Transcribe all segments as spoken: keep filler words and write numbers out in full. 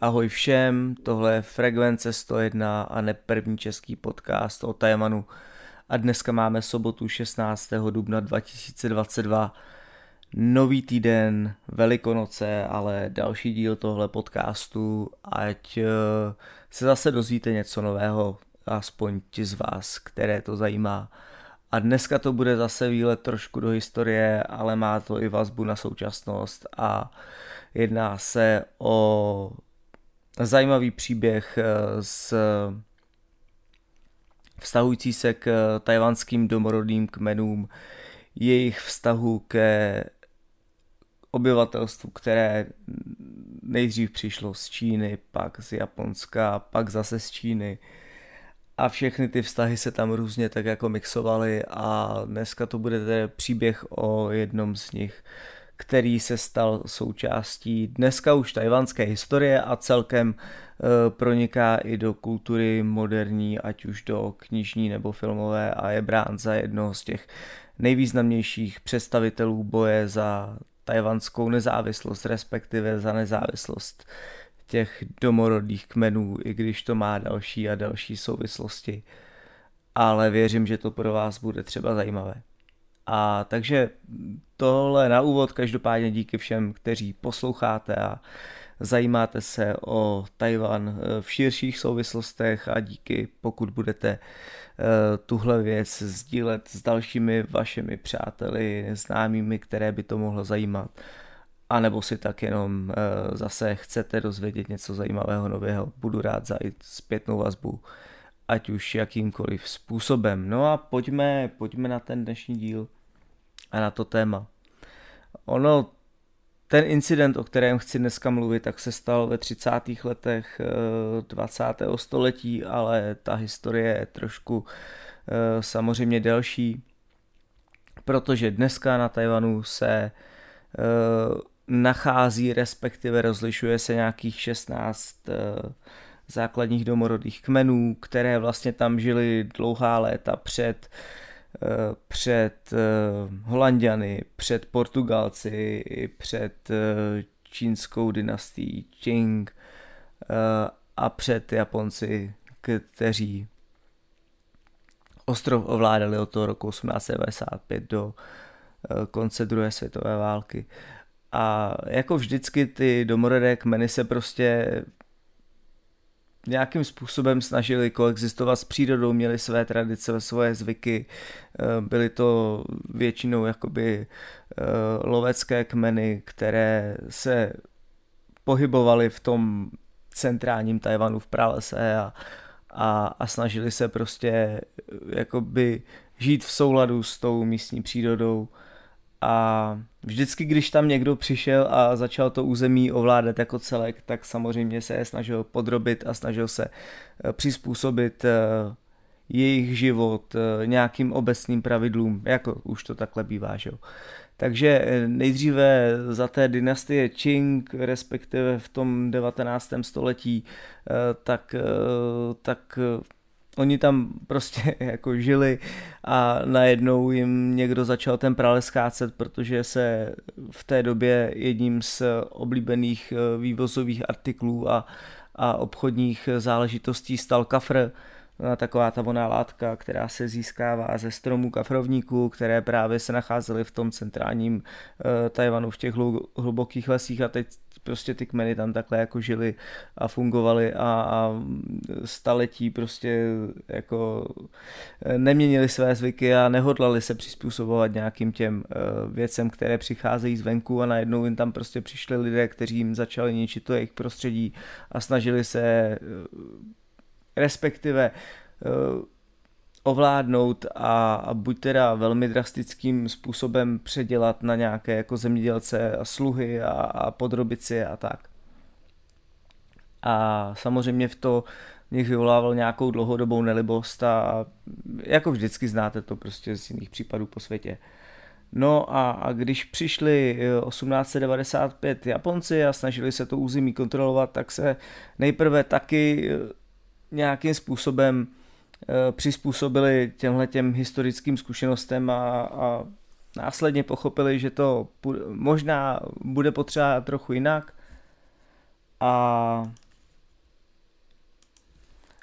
Ahoj všem, tohle je Frekvence sto jedna a ne první český podcast o Tajvanu. A dneska máme sobotu šestnáctého dubna dva tisíce dvacet dva. Nový týden, Velikonoce, ale další díl tohle podcastu, ať se zase dozvíte něco nového, aspoň ti z vás, které to zajímá. A dneska to bude zase výlet trošku do historie, ale má to i vazbu na současnost a jedná se o zajímavý příběh s vztahující se k tajvanským domorodým kmenům, jejich vztahu ke obyvatelstvu, které nejdřív přišlo z Číny, pak z Japonska, pak zase z Číny. A všechny ty vztahy se tam různě tak jako mixovaly a dneska to bude tedy příběh o jednom z nich, který se stal součástí dneska už tajvanské historie a celkem e, proniká i do kultury moderní, ať už do knižní nebo filmové, a je brán za jednoho z těch nejvýznamnějších představitelů boje za tajvanskou nezávislost, respektive za nezávislost těch domorodých kmenů, i když to má další a další souvislosti. Ale věřím, že to pro vás bude třeba zajímavé. A takže tohle na úvod, každopádně díky všem, kteří posloucháte a zajímáte se o Tajvan v širších souvislostech, a díky, pokud budete tuhle věc sdílet s dalšími vašimi přáteli, známými, které by to mohlo zajímat, anebo si tak jenom zase chcete dozvědět něco zajímavého nového. Budu rád za i zpětnou vazbu, ať už jakýmkoliv způsobem. No a pojďme, pojďme na ten dnešní díl a na to téma. Ono, ten incident, o kterém chci dneska mluvit, tak se stal ve třicátých letech dvacátého století, ale ta historie je trošku samozřejmě delší, protože dneska na Tajvanu se nachází, respektive rozlišuje se nějakých šestnáct základních domorodých kmenů, které vlastně tam žili dlouhá léta před, před Holanďany, před Portugalci, před čínskou dynastií Qing a před Japonci, kteří ostrov ovládali od toho roku osmnáct devadesát pět do konce druhé světové války. A jako vždycky ty domorodé kmeny se prostě nějakým způsobem snažili koexistovat s přírodou, měli své tradice, svoje zvyky, byly to většinou jakoby lovecké kmeny, které se pohybovaly v tom centrálním Tajvanu v pralese a, a, a snažili se prostě jakoby žít v souladu s tou místní přírodou. A vždycky, když tam někdo přišel a začal to území ovládat jako celek, tak samozřejmě se je snažil podrobit a snažil se přizpůsobit jejich život nějakým obecným pravidlům, jako už to takhle bývá, že jo. Takže nejdříve za té dynastie Qing, respektive v tom devatenáctém století, tak, tak oni tam prostě jako žili a najednou jim někdo začal ten prales skácet, protože se v té době jedním z oblíbených vývozových artiklů a, a obchodních záležitostí stal kafr, taková ta voná látka, která se získává ze stromů kafrovníků, které právě se nacházely v tom centrálním e, Tajvanu v těch hlubokých lesích, a teď prostě ty kmeny tam takhle jako žili a fungovaly a, a staletí prostě jako neměnili své zvyky a nehodlali se přizpůsobovat nějakým těm e, věcem, které přicházejí zvenku, a najednou jim tam prostě přišli lidé, kteří jim začali ničit to jejich prostředí a snažili se e, respektive uh, ovládnout a, a buď teda velmi drastickým způsobem předělat na nějaké jako zemědělce a sluhy a, a podrobit si a tak. A samozřejmě v to někdy vyvolával nějakou dlouhodobou nelibost a jako vždycky znáte to prostě z jiných případů po světě. No a, a když přišli osmnáct set devadesát pět Japonci a snažili se to území kontrolovat, tak se nejprve taky nějakým způsobem přizpůsobili těmhletěm historickým zkušenostem a, a následně pochopili, že to možná bude potřeba trochu jinak. A,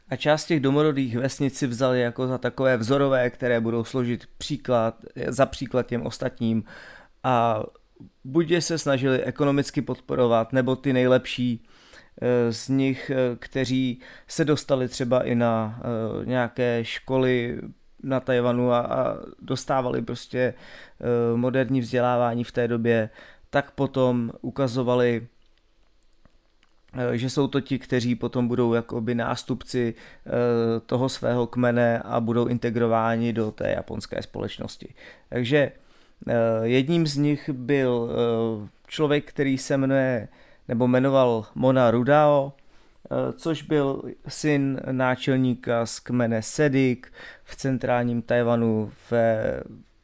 a část těch domorodých vesnic si vzali jako za takové vzorové, které budou složit příklad, za příklad těm ostatním. A buď je se snažili ekonomicky podporovat, nebo ty nejlepší z nich, kteří se dostali třeba i na nějaké školy na Tajvanu a, a dostávali prostě moderní vzdělávání v té době, tak potom ukazovali, že jsou to ti, kteří potom budou jakoby nástupci toho svého kmene a budou integrováni do té japonské společnosti. Takže jedním z nich byl člověk, který se jmenuje nebo jmenoval Mona Rudao, což byl syn náčelníka z kmene Seediq v centrálním Tajvanu ve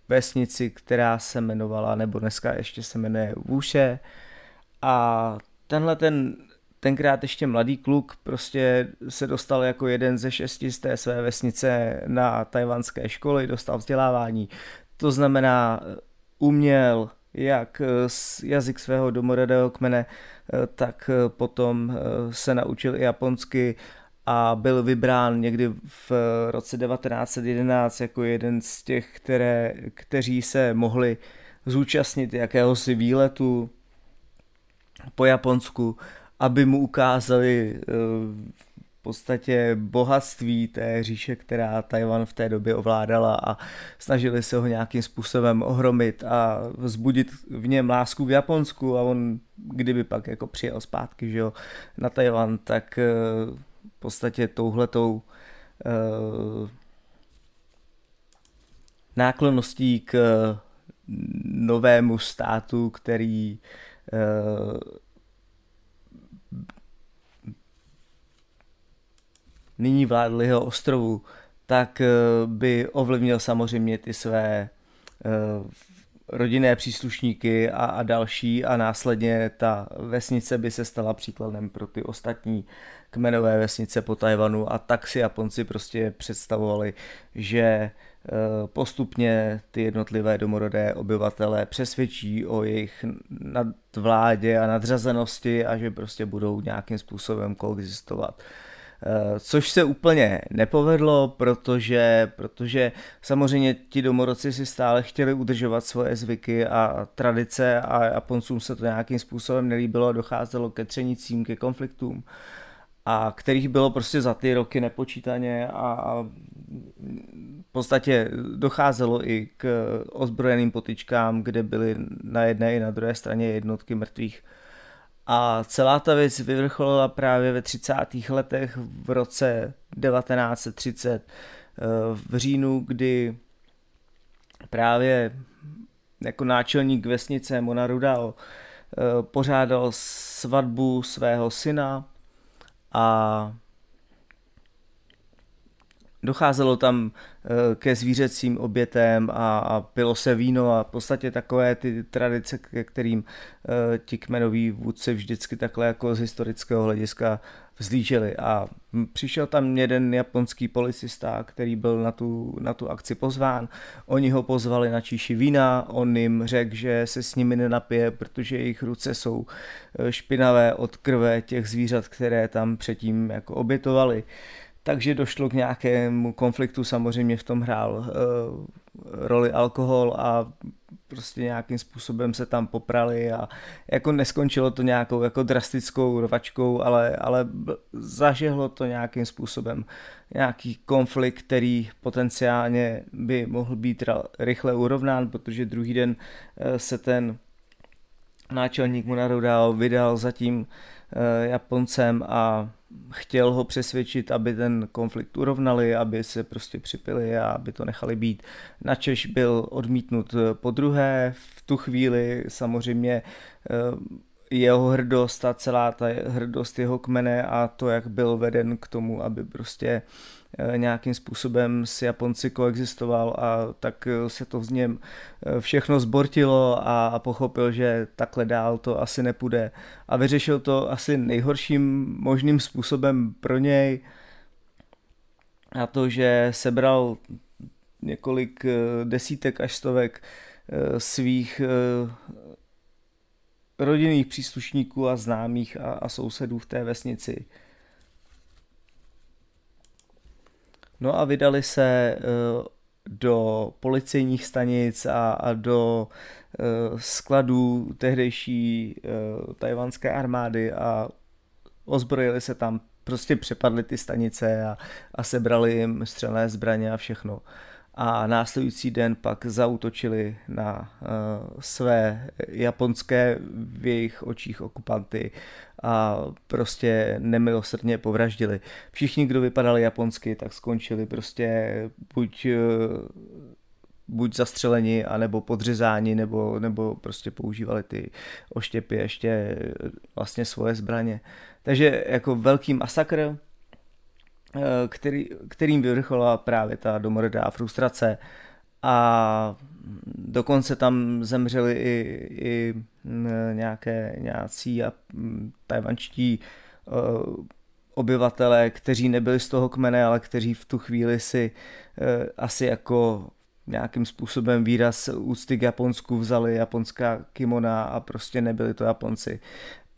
vesnici, která se jmenovala, nebo dneska ještě se jmenuje Wuše. A tenhle ten, tenkrát ještě mladý kluk prostě se dostal jako jeden ze šesti z té své vesnice na tajvanské školy, dostal vzdělávání. To znamená, uměl jak jazyk svého domorodého kmene, tak potom se naučil i japonsky a byl vybrán někdy v roce devatenáct set jedenáct jako jeden z těch, které, kteří se mohli zúčastnit jakéhosi výletu po Japonsku, aby mu ukázali v podstatě bohatství té říše, která Tajvan v té době ovládala, a snažili se ho nějakým způsobem ohromit a vzbudit v něm lásku k Japonsku. A on, kdyby pak jako přijel zpátky, že jo, na Tajvan, tak v podstatě touhletou eh, náklonností k novému státu, který eh, nyní vládl jeho ostrovu, tak by ovlivnil samozřejmě ty své rodinné příslušníky a, a další, a následně ta vesnice by se stala příkladem pro ty ostatní kmenové vesnice po Tajvanu, a tak si Japonci prostě představovali, že postupně ty jednotlivé domorodé obyvatele přesvědčí o jejich nadvládě a nadřazenosti a že prostě budou nějakým způsobem koexistovat. Což se úplně nepovedlo, protože, protože samozřejmě ti domorodci si stále chtěli udržovat svoje zvyky a tradice a Japoncům se to nějakým způsobem nelíbilo a docházelo ke třenicím, ke konfliktům, a kterých bylo prostě za ty roky nepočítaně, a v podstatě docházelo i k ozbrojeným potyčkám, kde byly na jedné i na druhé straně jednotky mrtvých. A celá ta věc vyvrcholila právě ve třicátých letech v roce devatenáct set třicet v říjnu, kdy právě jako náčelník vesnice Mona Rudao pořádal svatbu svého syna a docházelo tam ke zvířecím obětem a, a pilo se víno a v podstatě takové ty tradice, ke kterým uh, ti kmenoví vůdci vždycky takhle jako z historického hlediska vzlíželi. A přišel tam jeden japonský policista, který byl na tu, na tu akci pozván. Oni ho pozvali na číši vína, on jim řekl, že se s nimi nenapije, protože jejich ruce jsou špinavé od krve těch zvířat, které tam předtím jako obětovali. Takže došlo k nějakému konfliktu, samozřejmě v tom hrál e, roli alkohol a prostě nějakým způsobem se tam poprali a jako neskončilo to nějakou jako drastickou rvačkou, ale, ale zažehlo to nějakým způsobem nějaký konflikt, který potenciálně by mohl být rychle urovnán, protože druhý den se ten náčelník Mona Rudao vydal za tím e, Japoncem a chtěl ho přesvědčit, aby ten konflikt urovnali, aby se prostě připili a aby to nechali být. Načež byl odmítnut podruhé. V tu chvíli samozřejmě jeho hrdost a celá ta hrdost jeho kmene a to, jak byl veden k tomu, aby prostě nějakým způsobem s Japonci koexistoval, a tak se to v něm všechno zbortilo a pochopil, že takhle dál to asi nepůjde. A vyřešil to asi nejhorším možným způsobem pro něj, a to, že sebral několik desítek až stovek svých rodinných příslušníků a známých a, a sousedů v té vesnici. No a vydali se do policejních stanic a, a do skladů tehdejší tajvanské armády a ozbrojili se tam, prostě přepadli ty stanice a, a sebrali jim střelné zbraně a všechno. A následující den pak zaútočili na uh, své japonské v jejich očích okupanty a prostě nemilosrdně povraždili. Všichni, kdo vypadali japonsky, tak skončili prostě buď, uh, buď zastřeleni, anebo podřezáni, nebo, nebo prostě používali ty oštěpy ještě vlastně svoje zbraně. Takže jako velký masakr, Který, kterým vyvrcholila právě ta domorodá frustrace, a dokonce tam zemřeli i, i nějaké nějací a tajvanští obyvatelé, kteří nebyli z toho kmene, ale kteří v tu chvíli si asi jako nějakým způsobem výraz úcty k Japonsku vzali japonská kimona a prostě nebyli to Japonci.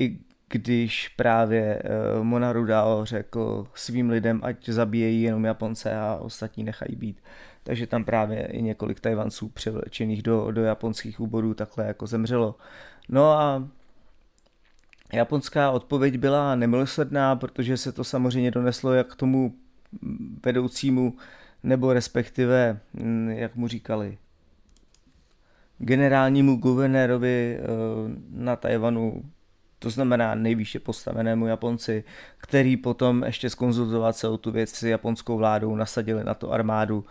I když právě Mona Rudao řekl svým lidem, ať zabíjejí jenom Japonce a ostatní nechají být. Takže tam právě i několik Tajvanců převlečených do, do japonských úborů takhle jako zemřelo. No a japonská odpověď byla nemilosrdná, protože se to samozřejmě doneslo jak k tomu vedoucímu, nebo respektive, jak mu říkali, generálnímu guvernérovi na Tajvanu, to znamená nejvýše postavenému Japonci, který potom ještě zkonzultoval celou tu věc s japonskou vládou, nasadili na to armádu.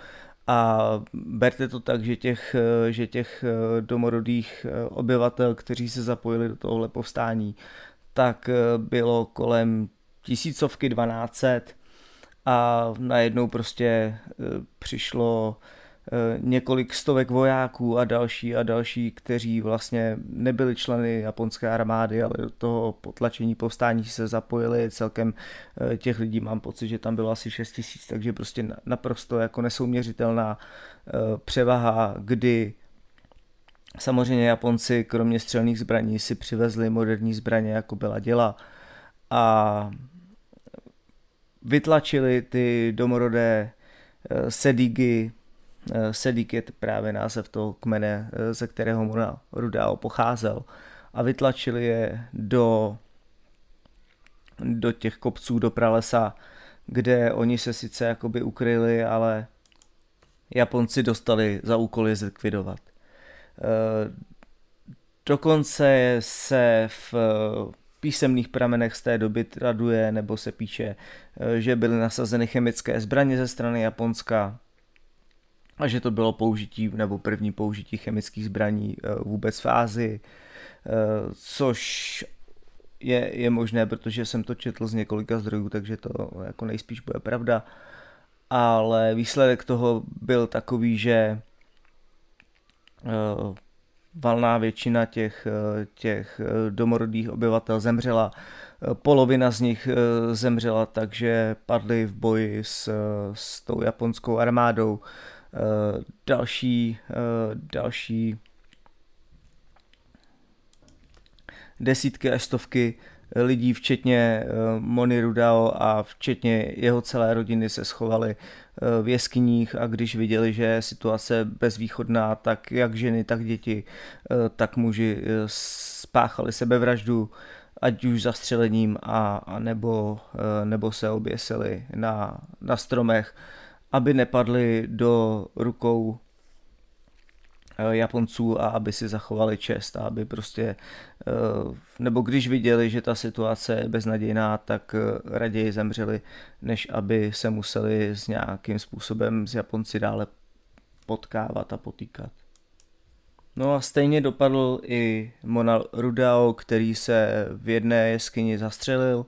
A berte to tak, že těch, že těch domorodých obyvatel, kteří se zapojili do tohohle povstání, tak bylo kolem tisícovky, dvanáct set, a najednou prostě přišlo několik stovek vojáků a další a další, kteří vlastně nebyli členy japonské armády, ale do toho potlačení povstání se zapojili. Celkem těch lidí mám pocit, že tam bylo asi šest tisíc, takže prostě naprosto jako nesouměřitelná převaha, kdy samozřejmě Japonci kromě střelných zbraní si přivezli moderní zbraně, jako byla děla, a vytlačili ty domorodé Seediqy. Seediq je právě název toho kmene, ze kterého Mona Rudao pocházel, a vytlačili je do, do těch kopců, do pralesa, kde oni se sice jakoby ukryli, ale Japonci dostali za úkol je zlikvidovat. Dokonce se v písemných pramenech z té doby traduje, nebo se píše, že byly nasazeny chemické zbraně ze strany Japonska, a že to bylo použití nebo první použití chemických zbraní vůbec v Asii, což je, je možné, protože jsem to četl z několika zdrojů, takže to jako nejspíš bude pravda. Ale výsledek toho byl takový, že valná většina těch, těch domorodých obyvatel zemřela, polovina z nich zemřela, takže padli v boji s, s tou japonskou armádou. Uh, další, uh, další desítky až stovky lidí, včetně uh, Mony Rudao a včetně jeho celé rodiny, se schovali uh, v jeskyních, a když viděli, že je situace bezvýchodná, tak jak ženy, tak děti, uh, tak muži uh, spáchali sebevraždu, ať už zastřelením, a, a nebo, uh, nebo se oběsili na, na stromech, aby nepadli do rukou Japonců a aby si zachovali čest, a aby prostě, nebo když viděli, že ta situace je beznadějná, tak raději zemřeli, než aby se museli s nějakým způsobem s Japonci dále potkávat a potýkat. No a stejně dopadl i Mona Rudao, který se v jedné jeskyni zastřelil.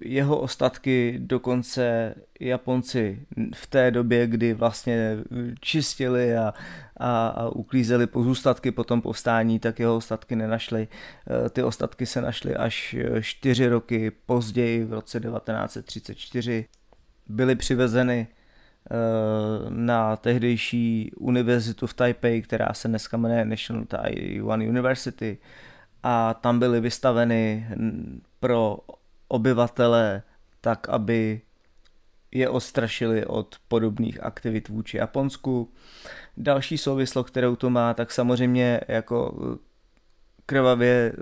Jeho ostatky dokonce Japonci v té době, kdy vlastně čistili a, a, a uklízeli pozůstatky po tom povstání, tak jeho ostatky nenašli. Ty ostatky se našly až čtyři roky později, v roce devatenáct set třicet čtyři. Byly přivezeny na tehdejší univerzitu v Taipei, která se dneska jmenuje National Taiwan University, a tam byly vystaveny pro obyvatele tak, aby je odstrašili od podobných aktivit vůči Japonsku. Další souvislo, kterou to má, tak samozřejmě jako krvavě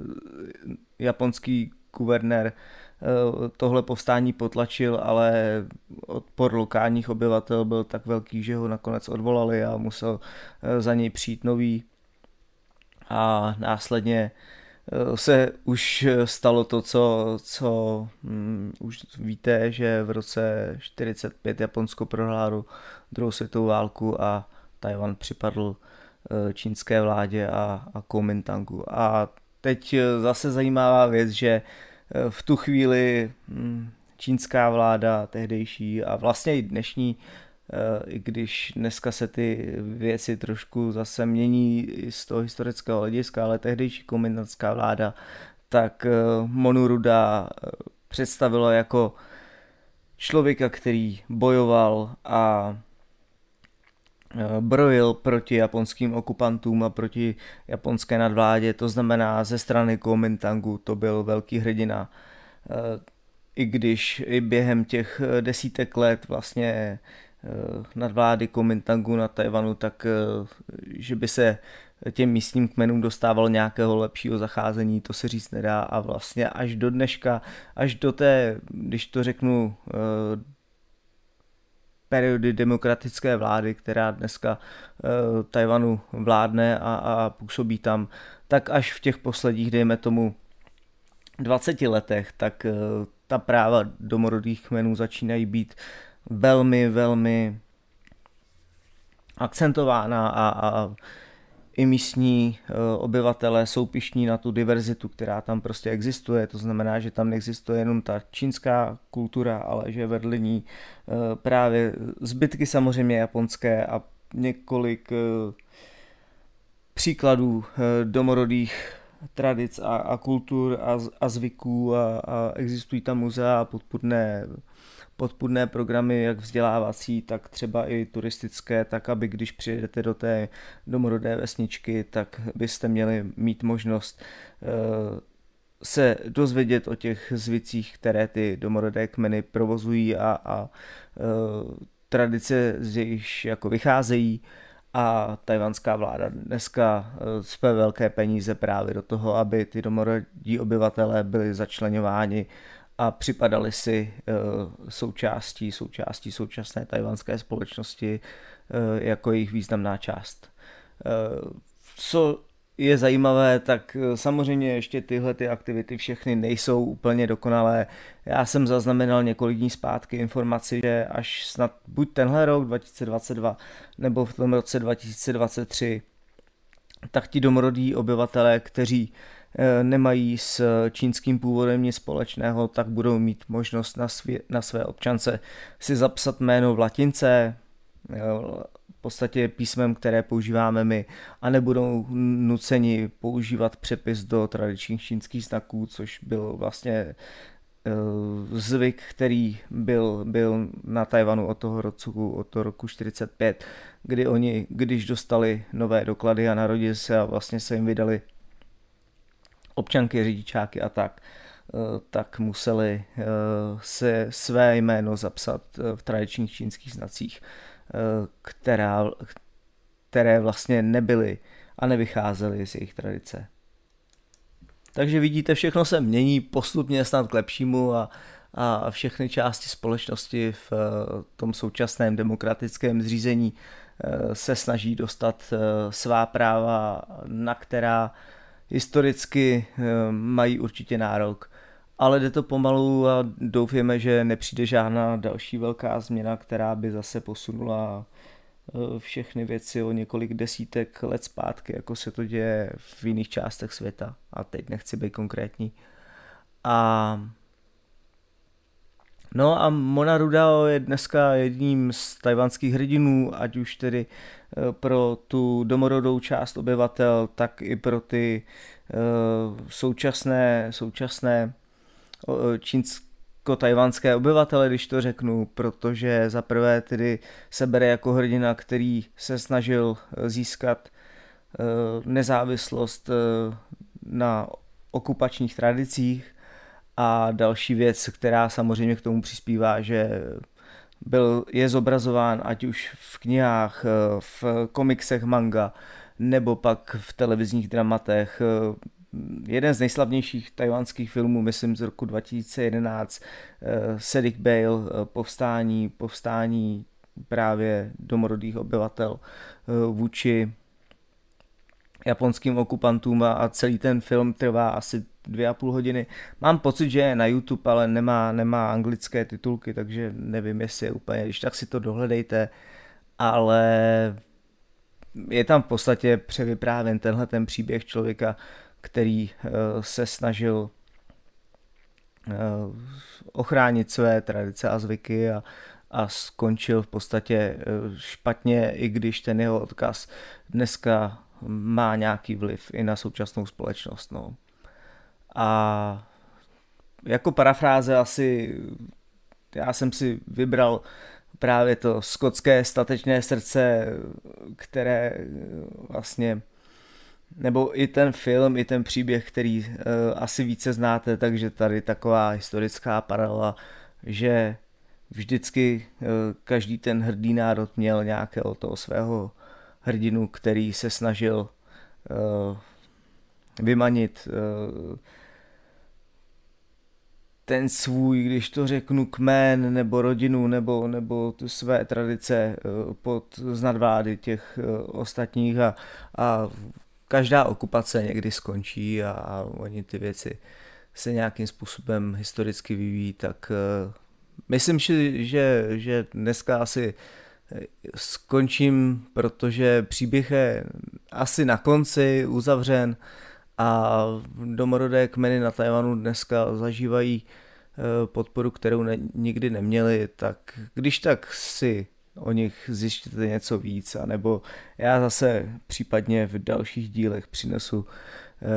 japonský guvernér tohle povstání potlačil, ale odpor lokálních obyvatel byl tak velký, že ho nakonec odvolali a musel za něj přijít nový. A následně se už stalo to, co, co hm, už víte, že v roce čtyřicet pět Japonsko prohrálo druhou světovou válku a Taiwan připadl čínské vládě a, a Kuomintangu. A teď zase zajímavá věc, že v tu chvíli hm, čínská vláda tehdejší a vlastně i dnešní, i když dneska se ty věci trošku zase mění z toho historického hlediska, ale tehdejší kuomintangská vláda tak Monu Rudao představila jako člověka, který bojoval a brojil proti japonským okupantům a proti japonské nadvládě, to znamená ze strany Kuomintangu to byl velký hrdina. I když i během těch desítek let vlastně nadvlády Kuomintangu na Tajvanu, tak že by se těm místním kmenům dostávalo nějakého lepšího zacházení, to se říct nedá a vlastně až do dneška, až do té, když to řeknu, periody demokratické vlády, která dneska Tajvanu vládne a, a působí tam, tak až v těch posledních, dejme tomu, dvaceti letech, tak ta práva domorodých kmenů začínají být velmi, velmi akcentována a, a i místní obyvatelé jsou pyšní na tu diverzitu, která tam prostě existuje. To znamená, že tam neexistuje jenom ta čínská kultura, ale že vedle ní právě zbytky samozřejmě japonské a několik příkladů domorodých tradic a, a kultur a, a zvyků a, a existují tam muzea a podpůrné podpůrné programy, jak vzdělávací, tak třeba i turistické, tak aby když přijedete do té domorodé vesničky, tak byste měli mít možnost se dozvědět o těch zvycích, které ty domorodé kmeny provozují a, a tradice z jejich jako vycházejí. A tajvanská vláda dneska cpe velké peníze právě do toho, aby ty domorodí obyvatelé byli začleňováni a připadali si součástí, součástí současné tajvanské společnosti jako jejich významná část. Co je zajímavé, tak samozřejmě ještě tyhle ty aktivity všechny nejsou úplně dokonalé. Já jsem zaznamenal několik dní zpátky informaci, že až snad buď tenhle rok dva tisíce dvacet dva nebo v tom roce dva tisíce dvacet tři, tak ti domorodí obyvatelé, kteří nemají s čínským původem nic společného, tak budou mít možnost na, svě, na své občance si zapsat jméno v latince, v podstatě písmem, které používáme my, a nebudou nuceni používat přepis do tradičních čínských znaků, což byl vlastně zvyk, který byl, byl na Tajvanu od toho roku, od toho roku čtyřicet pět, kdy oni, když dostali nové doklady a narodili se a vlastně se jim vydali občanky, řidičáky a tak, tak museli se své jméno zapsat v tradičních čínských znacích, která, které vlastně nebyly a nevycházely z jejich tradice. Takže vidíte, všechno se mění postupně snad k lepšímu a, a všechny části společnosti v tom současném demokratickém zřízení se snaží dostat svá práva, na která historicky mají určitě nárok, ale jde to pomalu a doufáme, že nepřijde žádná další velká změna, která by zase posunula všechny věci o několik desítek let zpátky, jako se to děje v jiných částech světa. A teď nechci být konkrétní. A No a Mona Rudao je dneska jedním z tajvanských hrdinů, ať už tedy pro tu domorodou část obyvatel, tak i pro ty současné, současné čínsko-tajvanské obyvatele, když to řeknu, protože za prvé tedy se bere jako hrdina, který se snažil získat nezávislost na okupačních tradicích. A další věc, která samozřejmě k tomu přispívá, že byl, je zobrazován ať už v knihách, v komiksech manga, nebo pak v televizních dramatech. Jeden z nejslavnějších tajvanských filmů, myslím z roku dva tisíce jedenáct, Seediq Bale, povstání, povstání právě domorodých obyvatel vůči japonským okupantům, a celý ten film trvá asi dvě a půl hodiny. Mám pocit, že je na YouTube, ale nemá, nemá anglické titulky, takže nevím, jestli je úplně, když tak si to dohledejte, ale je tam v podstatě převyprávěn tenhle ten příběh člověka, který uh, se snažil uh, ochránit své tradice a zvyky a a skončil v podstatě špatně, i když ten jeho odkaz dneska má nějaký vliv i na současnou společnost. No. A jako parafráze asi, já jsem si vybral právě to skotské statečné srdce, které vlastně, nebo i ten film, i ten příběh, který uh, asi více znáte, takže tady taková historická paralela, že vždycky uh, každý ten hrdý národ měl nějakého toho svého hrdinu, který se snažil uh, vymanit uh, ten svůj, když to řeknu, kmen nebo rodinu nebo, nebo tu své tradice uh, pod nadvlády těch uh, ostatních, a, a každá okupace někdy skončí a, a oni ty věci se nějakým způsobem historicky vyvíjí, tak uh, myslím, že, že, že dneska asi skončím, protože příběh je asi na konci uzavřen a domorodé kmeny na Tajvanu dneska zažívají podporu, kterou ne, nikdy neměli, tak když tak si o nich zjištěte něco víc, anebo já zase případně v dalších dílech přinesu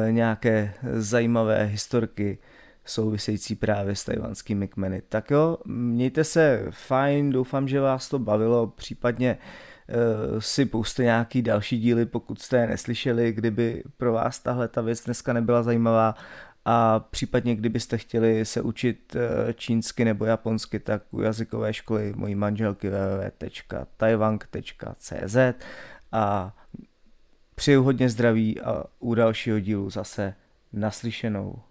nějaké zajímavé historky související právě s tajvanskými kmeny. Tak jo, mějte se fajn, doufám, že vás to bavilo, případně uh, si pouste nějaký další díly, pokud jste je neslyšeli, kdyby pro vás tahle ta věc dneska nebyla zajímavá, a případně kdybyste chtěli se učit uh, čínsky nebo japonsky, tak u jazykové školy mojí manželky w w w tečka taiwang tečka c z, a přeju hodně zdraví a u dalšího dílu zase naslyšenou.